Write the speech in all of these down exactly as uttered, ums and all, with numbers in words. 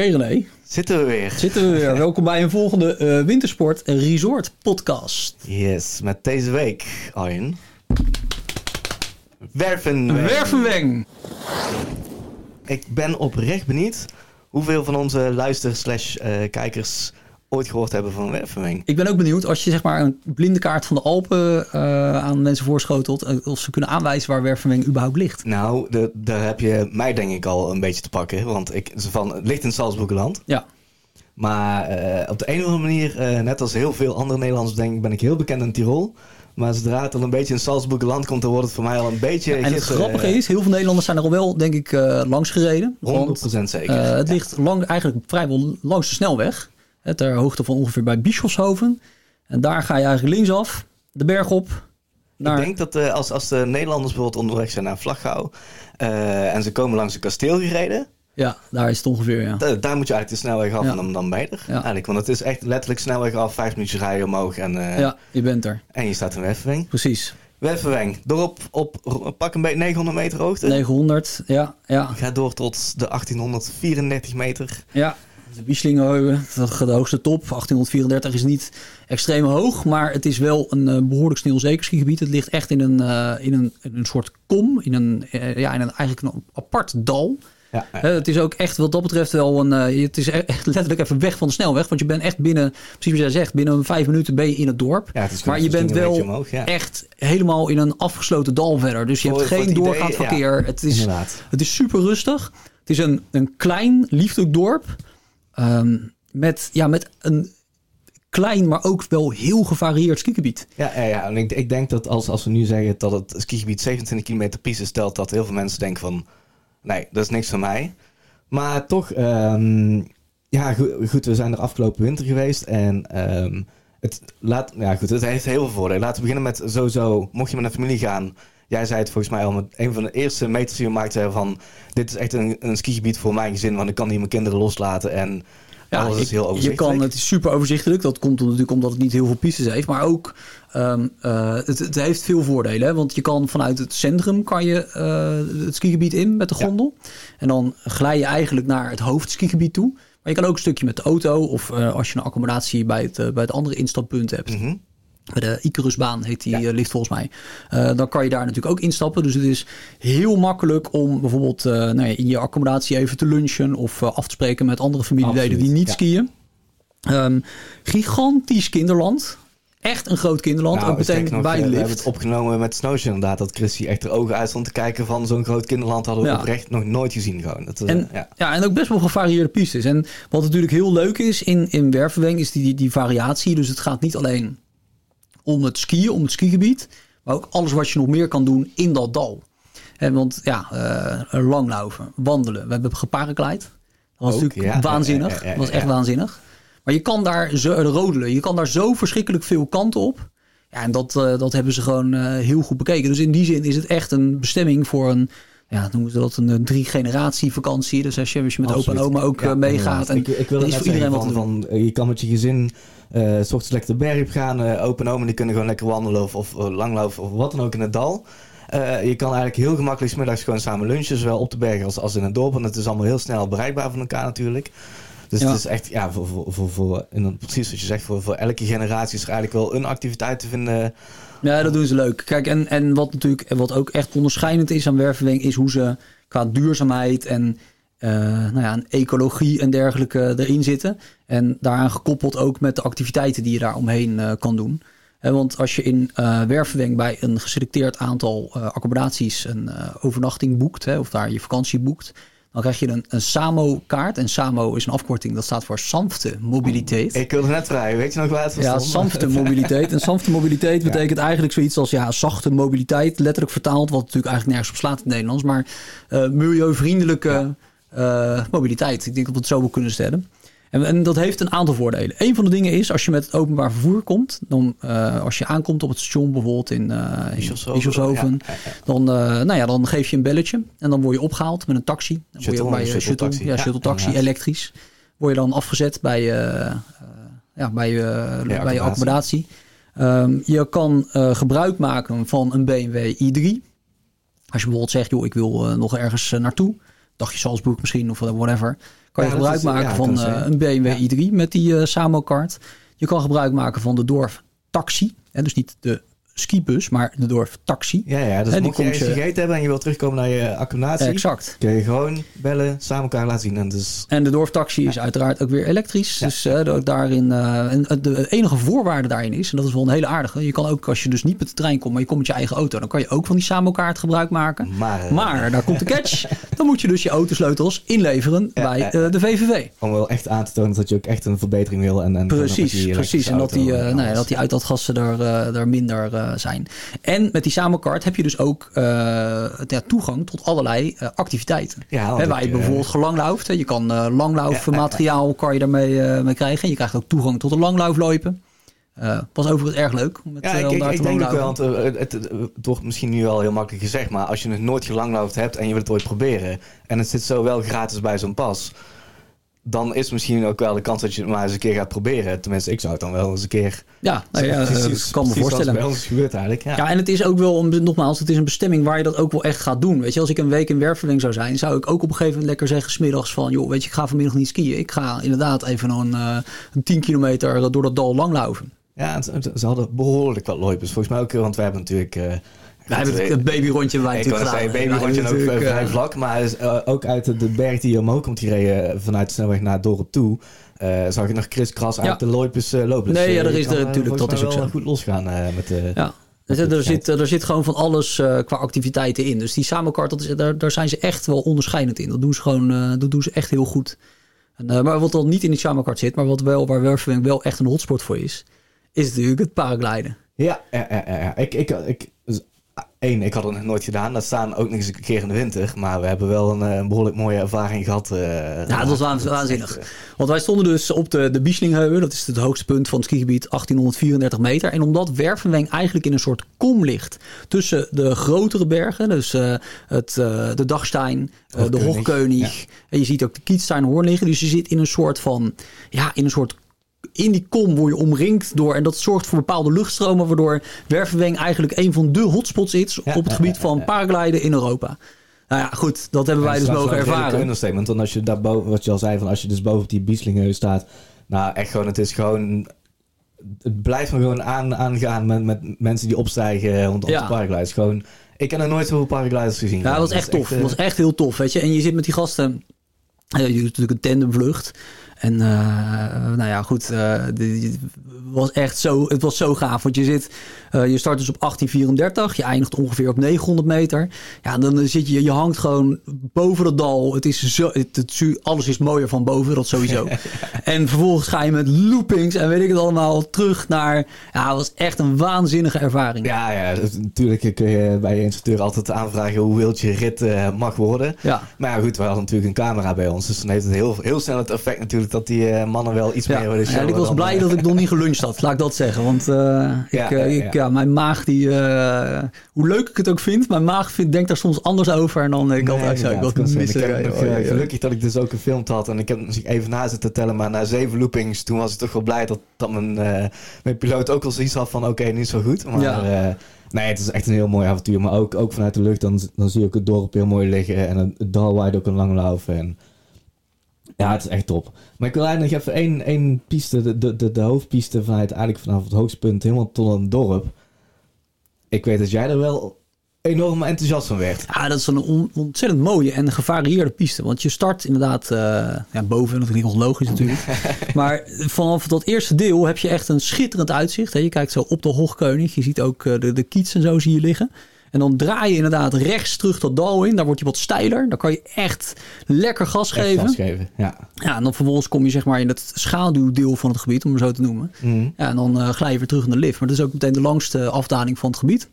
Hey René. Zitten we weer. Zitten we weer. Welkom bij een volgende uh, Wintersport Resort podcast. Yes, met deze week Arjen. Werfenweng. Werfenweng. Ik ben oprecht benieuwd hoeveel van onze luister/slash kijkers ooit gehoord hebben van Werfenweng. Ik ben ook benieuwd als je zeg maar een blinde kaart van de Alpen uh, aan mensen voorschotelt, uh, of ze kunnen aanwijzen waar Werfenweng überhaupt ligt. Nou, de, daar heb je mij denk ik al een beetje te pakken, want ik, van, het ligt in Salzburgerland. Ja. Maar uh, op de een of andere manier, uh, net als heel veel andere Nederlanders denk ik, ben ik heel bekend in Tirol. Maar zodra het al een beetje in Salzburgerland komt, dan wordt het voor mij al een beetje... Ja, en het gisteren, grappige uh, is, heel veel Nederlanders zijn er al wel, denk ik, uh, langs gereden. honderd procent want, zeker. Uh, het ja. ligt lang, eigenlijk vrijwel langs de snelweg. Hè, ter hoogte van ongeveer bij Bischofshoven. En daar ga je eigenlijk linksaf, de berg op. Naar... Ik denk dat uh, als, als de Nederlanders bijvoorbeeld onderweg zijn naar Flachau... Uh, en ze komen langs een kasteel gereden... Ja, daar is het ongeveer, ja. Da- daar moet je eigenlijk de snelweg af ja. en dan, dan bij er. Ja. Eigenlijk, want het is echt letterlijk snelweg af, vijf minuutjes rijden omhoog. En, uh, ja, je bent er. En je staat in Werfenweng. Precies. Werfenweng, door op, op, op pak een beetje negenhonderd meter hoogte. negenhonderd, ja, ja. Ga door tot de achttienhonderdvierendertig meter. Ja, de Bieslingheuvel, de hoogste top. achttienhonderdvierendertig is niet extreem hoog, maar het is wel een uh, behoorlijk sneeuwzeker skigebied. Het ligt echt in een, uh, in een, in een soort kom, in een, uh, ja, in een, eigenlijk een apart dal. Ja, ja. Het is ook echt wat dat betreft wel een... Het is echt letterlijk even weg van de snelweg. Want je bent echt binnen, precies wat jij zegt, binnen vijf minuten ben je in het dorp. Ja, het maar je bent wel omhoog, ja. echt helemaal in een afgesloten dal verder. Dus je voor, hebt geen doorgaand idee, verkeer. Ja, het, is, het is super rustig. Het is een, een klein, lieflijk dorp. Um, met, ja, met een... klein, maar ook wel heel gevarieerd skigebied. Ja, ja, ja. En ik, ik denk dat als, als we nu zeggen dat het skigebied zevenentwintig kilometer piste stelt... dat heel veel mensen denken van... Nee, dat is niks van mij. Maar toch, um, ja, go- goed, we zijn er afgelopen winter geweest. En um, het, laat, ja, goed, het heeft heel veel voordelen. Laten we beginnen met sowieso, mocht je met een familie gaan... Jij zei het volgens mij al, met een van de eerste meters die we maakten... van dit is echt een, een skigebied voor mijn gezin... want ik kan hier mijn kinderen loslaten en... Ja, alles is heel overzichtelijk. Je kan, het is super overzichtelijk. Dat komt natuurlijk omdat het niet heel veel pistes heeft. Maar ook, um, uh, het, het heeft veel voordelen. Hè? Want je kan vanuit het centrum kan je, uh, het skigebied in met de gondel. Ja. En dan glij je eigenlijk naar het hoofdskigebied toe. Maar je kan ook een stukje met de auto. Of uh, als je een accommodatie bij het, uh, bij het andere instappunt hebt. Mm-hmm. Bij de Icarusbaan heet die, ja. uh, ligt volgens mij. Uh, dan kan je daar natuurlijk ook instappen. Dus het is heel makkelijk om bijvoorbeeld uh, nou ja, in je accommodatie even te lunchen... of uh, af te spreken met andere familieleden die niet ja. skiën. Um, gigantisch kinderland. Echt een groot kinderland. Nou, ook meteen nog, bij de lift. We hebben het opgenomen met Snowtion inderdaad. Dat Chrissy echt er ogen uit stond te kijken van zo'n groot kinderland. Hadden we ja. oprecht nog nooit gezien. Gewoon. Dat, en, uh, ja. ja, en ook best wel gevarieerde pistes. En wat natuurlijk heel leuk is in, in Werfenweng is die, die, die variatie. Dus het gaat niet alleen... om het skiën, om het skigebied. Maar ook alles wat je nog meer kan doen in dat dal. En want ja, uh, langlaufen, wandelen. We hebben geparaclijd. Dat was ook, natuurlijk ja, waanzinnig. Ja, ja, ja, ja. Dat was echt waanzinnig. Maar je kan daar zo, rodelen. Je kan daar zo verschrikkelijk veel kanten op. Ja, en dat, uh, dat hebben ze gewoon uh, heel goed bekeken. Dus in die zin is het echt een bestemming voor een... Ja, noemen ze dat een drie generatie vakantie. Dus als je, als je met Absoluut. opa en oma ook ja, meegaat. En ik, ik wil er is voor iedereen wat van, van, je kan met je gezin uh, 's ochtends lekker de berg op gaan. Uh, opa en oma die kunnen gewoon lekker wandelen of, of langlopen of wat dan ook in het dal. Uh, je kan eigenlijk heel gemakkelijk 's middags gewoon samen lunchen. Zowel op de berg als, als in het dorp. En het is allemaal heel snel bereikbaar van elkaar natuurlijk. Dus ja. het is echt, ja, voor, voor, voor, voor en precies wat je zegt, voor, voor elke generatie is er eigenlijk wel een activiteit te vinden. Ja, dat doen ze leuk. Kijk, en, en wat natuurlijk, wat ook echt onderscheidend is aan Werfenweng, is hoe ze qua duurzaamheid en, uh, nou ja, en ecologie en dergelijke erin zitten. En daaraan gekoppeld ook met de activiteiten die je daar omheen uh, kan doen. En want als je in uh, Werfenweng bij een geselecteerd aantal uh, accommodaties een uh, overnachting boekt, hè, of daar je vakantie boekt. Dan krijg je een, een SAMO-kaart. En SAMO is een afkorting, dat staat voor sanfte mobiliteit. Ik wilde net vragen, weet je nog waar het was? Ja, sanfte mobiliteit. En sanfte mobiliteit betekent ja. eigenlijk zoiets als ja, zachte mobiliteit. Letterlijk vertaald, wat natuurlijk eigenlijk nergens op slaat in het Nederlands. Maar uh, milieuvriendelijke ja. uh, mobiliteit. Ik denk dat we het zo wel kunnen stellen. En, en dat heeft een aantal voordelen. Een van de dingen is, als je met het openbaar vervoer komt... dan uh, als je aankomt op het station bijvoorbeeld in uh, Bischofshoven... Ja, ja, ja. Dan, uh, nou ja, dan geef je een belletje en dan word je opgehaald met een taxi. Dan shuttle, word je ook bij shuttle, shuttle, ja, ja, shuttle taxi, ja, elektrisch. Word je dan afgezet bij, uh, uh, ja, bij, uh, ja, bij accommodatie. je accommodatie. Um, je kan uh, gebruik maken van een B M W i drie. Als je bijvoorbeeld zegt, joh, ik wil uh, nog ergens uh, naartoe... dagje Salzburg misschien of whatever... kan ja, je gebruik maken ja, van uh, een B M W ja. i drie met die uh, SAMO-kaart. Je kan gebruik maken van de Dorftaxi. Hè, dus niet de skibus, maar de Dorftaxi. Ja, ja, dus mocht je eens gegeten hebben en je wil terugkomen naar je accommodatie, exact. Kun je gewoon bellen, samen elkaar laten zien. En, dus... en de Dorftaxi ja. is uiteraard ook weer elektrisch. Ja. Dus uh, ook daarin, uh, en de enige voorwaarde daarin is, en dat is wel een hele aardige, je kan ook, als je dus niet met de trein komt, maar je komt met je eigen auto, dan kan je ook van die SAMO-kaart gebruik maken. Maar, maar daar komt de catch. Dan moet je dus je autosleutels inleveren ja, bij uh, de V V V. Om wel echt aan te tonen dat je ook echt een verbetering wil. En, en precies, precies. En dat die, uh, en nee, dat die uitlaatgassen daar, uh, daar minder... Uh, zijn. En met die SAMO-kaart heb je dus ook uh, ja, toegang tot allerlei uh, activiteiten. Ja, He, waar je bijvoorbeeld uh, gelanglauft. Je kan uh, langlaufmateriaal ja, kan je daarmee uh, mee krijgen. En je krijgt ook toegang tot een langlaufloipen. Uh, was overigens erg leuk. Om het, ja, ik, uh, om daar ik, te ik denk ook wel, want uh, het, het, het wordt misschien nu wel heel makkelijk gezegd, maar als je het nooit gelanglaufd hebt en je wilt het ooit proberen en het zit zo wel gratis bij zo'n pas, dan is misschien ook wel de kans dat je het maar eens een keer gaat proberen. Tenminste, ik zou het dan wel eens een keer... Ja, nou ja precies, ik kan me voorstellen. Bij ons gebeurt eigenlijk. Ja. ja, en het is ook wel, nogmaals, het is een bestemming waar je dat ook wel echt gaat doen. Weet je, als ik een week in Werfenweng zou zijn, zou ik ook op een gegeven moment lekker zeggen, 's middags van, joh, weet je, ik ga vanmiddag niet skiën. Ik ga inderdaad even een, uh, een tien kilometer door dat dal langlaufen. Ja, ze hadden behoorlijk wat loipers. Volgens mij ook, want wij hebben natuurlijk... Uh, We hebben het, het babyrondje waar ik natuurlijk gedaan. Ik babyrondje ook uh, vrij vlak. Maar uh, ook uit de, de berg die je omhoog komt gereden vanuit de snelweg naar het dorp toe. Uh, zag je nog kriskras ja. uit de loipers uh, lopen. Nee, dus, ja, er is er natuurlijk. Dat is ook wel goed losgaan uh, met de... Ja. Er zit, er zit gewoon van alles uh, qua activiteiten in. Dus die SAMO-kaart, daar, daar zijn ze echt wel onderscheidend in. Dat doen ze, gewoon, uh, dat doen ze echt heel goed. En, uh, maar wat dan niet in die SAMO-kaart zit, maar wat wel, waar Werfenweng wel echt een hotspot voor is, is natuurlijk het paragliden. Ja, ja, ja, ja. Ik... ik, ik Eén, ik had het nog nooit gedaan. Dat staan ook nog eens een keer in de winter. Maar we hebben wel een, een behoorlijk mooie ervaring gehad. Uh, ja, dat was waanzinnig. Want wij stonden dus op de, de Bieslingheuvel. Dat is het hoogste punt van het skigebied, achttienhonderdvierendertig meter. En omdat Werfenweng eigenlijk in een soort kom ligt tussen de grotere bergen. Dus uh, het, uh, de Dachstein, uh, de Hochkönig. Ja. En je ziet ook de Kitzsteinhorn liggen. Dus je zit in een soort van... Ja, in een soort... In die kom word je omringd door... en dat zorgt voor bepaalde luchtstromen... waardoor Werfenweng eigenlijk een van de hotspots is... Ja, op het gebied ja, ja, ja. van paragliden in Europa. Nou ja, goed, dat hebben wij dus mogen ervaren. Want als je daar boven, wat je al zei... van als je dus boven op die Bieslingheuvel staat... nou echt gewoon, het is gewoon... het blijft me gewoon aan, aangaan... Met, met mensen die opstijgen... rondom ja. de paragliders. Gewoon, ik heb er nooit zoveel paragliders gezien. Ja, dat was echt tof. Dat uh... was echt heel tof, weet je. En je zit met die gasten... Uh, je doet natuurlijk een tandemvlucht... En uh, nou ja, goed, uh, dit was echt zo, het was zo gaaf. Want je, zit, uh, je start dus op achttien vierendertig, je eindigt ongeveer op negenhonderd meter. Ja, dan zit je, je hangt gewoon boven dat dal. Het is zo, het, het, alles is mooier van boven, dat sowieso. En vervolgens ga je met loopings en weet ik het allemaal terug naar... Ja, het was echt een waanzinnige ervaring. Ja, ja, natuurlijk kun je bij je instructeur altijd aanvragen hoe wild je rit uh, mag worden. Ja. Maar ja, goed, we hadden natuurlijk een camera bij ons. Dus dan heeft het heel, heel snel het effect natuurlijk dat die mannen wel iets ja, meer worden. Ja, ik was dan blij dat ik nog niet geluncht had, laat ik dat zeggen. Want uh, ja, ik, ja, ik, ja. Ja, mijn maag, die, uh, hoe leuk ik het ook vind, mijn maag vind, denkt daar soms anders over. En dan denk ik nee, altijd, ja, ik wat missen. Gelukkig dat ik dus ook gefilmd had. En ik heb het even na zitten tellen, maar na zeven loopings, toen was ik toch wel blij dat, dat mijn, uh, mijn piloot ook al zoiets had van, oké, okay, niet zo goed. Maar ja. uh, nee, het is echt een heel mooi avontuur. Maar ook, ook vanuit de lucht, dan, dan zie je ook het dorp heel mooi liggen. En het dal waait ook een langlauf. En ja, het is echt top. Maar ik wil eigenlijk nog even één, één piste, de, de, de, de hoofdpiste vanuit eigenlijk vanaf het hoogste punt helemaal tot een dorp. Ik weet dat jij er wel enorm enthousiast van werd. Ja, dat is een on, ontzettend mooie en gevarieerde piste. Want je start inderdaad uh, ja, boven, dat klinkt nog logisch natuurlijk. Maar vanaf dat eerste deel heb je echt een schitterend uitzicht. Hè? Je kijkt zo op de Hochkönig, je ziet ook de, de kiets en zo zie je liggen. En dan draai je inderdaad rechts terug dat dal in. Daar wordt je wat steiler. Dan kan je echt lekker gas echt geven. Gas geven, ja. Ja, en dan vervolgens kom je zeg maar in het schaduwdeel van het gebied, om het zo te noemen. Mm. Ja, en dan uh, glij je weer terug in de lift. Maar dat is ook meteen de langste afdaling van het gebied.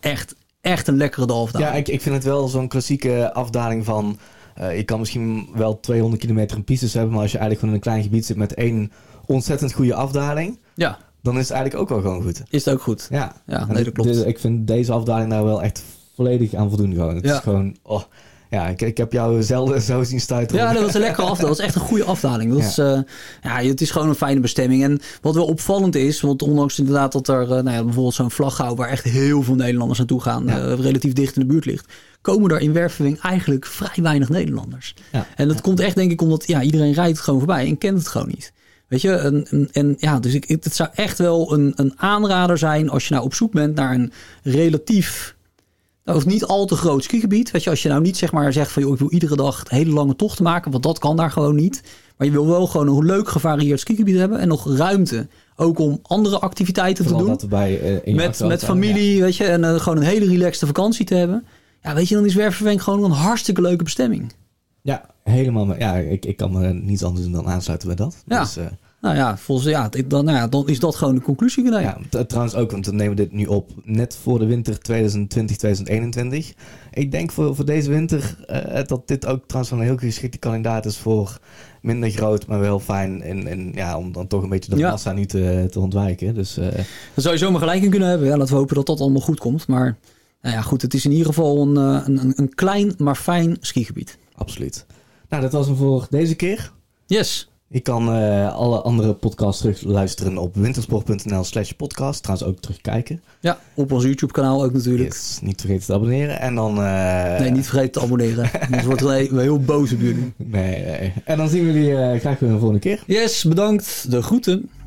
Echt, echt een lekkere dalafdaling. Ja, ik, ik vind het wel zo'n klassieke afdaling van... Uh, je kan misschien wel tweehonderd kilometer in pistes hebben... maar als je eigenlijk gewoon in een klein gebied zit met één ontzettend goede afdaling... Ja. Dan is het eigenlijk ook wel gewoon goed. Is het ook goed? Ja, ja nee, dat klopt. Dus ik vind deze afdaling nou wel echt volledig aan voldoen. Gewoon. Het ja. is gewoon, oh, ja, ik, ik heb jou zelden zo zien stuiteren. Ja, dat was een lekkere afdaling. Dat was echt een goede afdaling. Dat ja. Is, uh, ja, het is gewoon een fijne bestemming. En wat wel opvallend is, want ondanks inderdaad dat er uh, nou ja, bijvoorbeeld zo'n Vlaggauw, waar echt heel veel Nederlanders naartoe gaan, ja. uh, relatief dicht in de buurt ligt, komen daar in Werfenweng eigenlijk vrij weinig Nederlanders. Ja. En dat ja. komt echt denk ik omdat ja, iedereen rijdt gewoon voorbij en kent het gewoon niet. Weet je, en, en ja, dus ik, het zou echt wel een, een aanrader zijn als je nou op zoek bent naar een relatief, of niet al te groot skigebied. Weet je, als je nou niet zeg maar zegt van joh, ik wil iedere dag een hele lange tocht maken, want dat kan daar gewoon niet. Maar je wil wel gewoon een leuk gevarieerd skigebied hebben en nog ruimte. Ook om andere activiteiten vooral te doen. Dat bij, uh, met, met familie, ja. weet je, en uh, gewoon een hele relaxte vakantie te hebben. Ja, weet je, dan is Werfenweng gewoon een hartstikke leuke bestemming. Ja, helemaal. Ja, ik, ik kan me niets anders doen dan aansluiten bij dat. Ja. Dus, uh, nou ja, volgens ja, dan, nou ja, dan is dat gewoon de conclusie gedaan. Ja, trouwens ook, want dan nemen we dit nu op net voor de winter twintig twintig, twintig eenentwintig. Ik denk voor, voor deze winter uh, dat dit ook trouwens wel een heel geschikte kandidaat is voor minder groot, maar wel fijn. En, en ja, om dan toch een beetje de ja. massa niet te, te ontwijken. Dus, uh, daar zou je zomaar gelijk in kunnen hebben. Ja, laten we hopen dat dat allemaal goed komt. Maar nou ja, goed, het is in ieder geval een, een, een klein, maar fijn skigebied. Absoluut. Nou, dat was hem voor deze keer. Yes. Je kan uh, alle andere podcasts terugluisteren op wintersport.nl slash podcast. Trouwens ook terugkijken. Ja, op ons YouTube kanaal ook natuurlijk. Yes, niet vergeten te abonneren. En dan... Uh... Nee, niet vergeten te abonneren. Anders wordt we heel boos op jullie. Nee, nee. En dan zien we jullie uh, graag weer een volgende keer. Yes, bedankt. De groeten.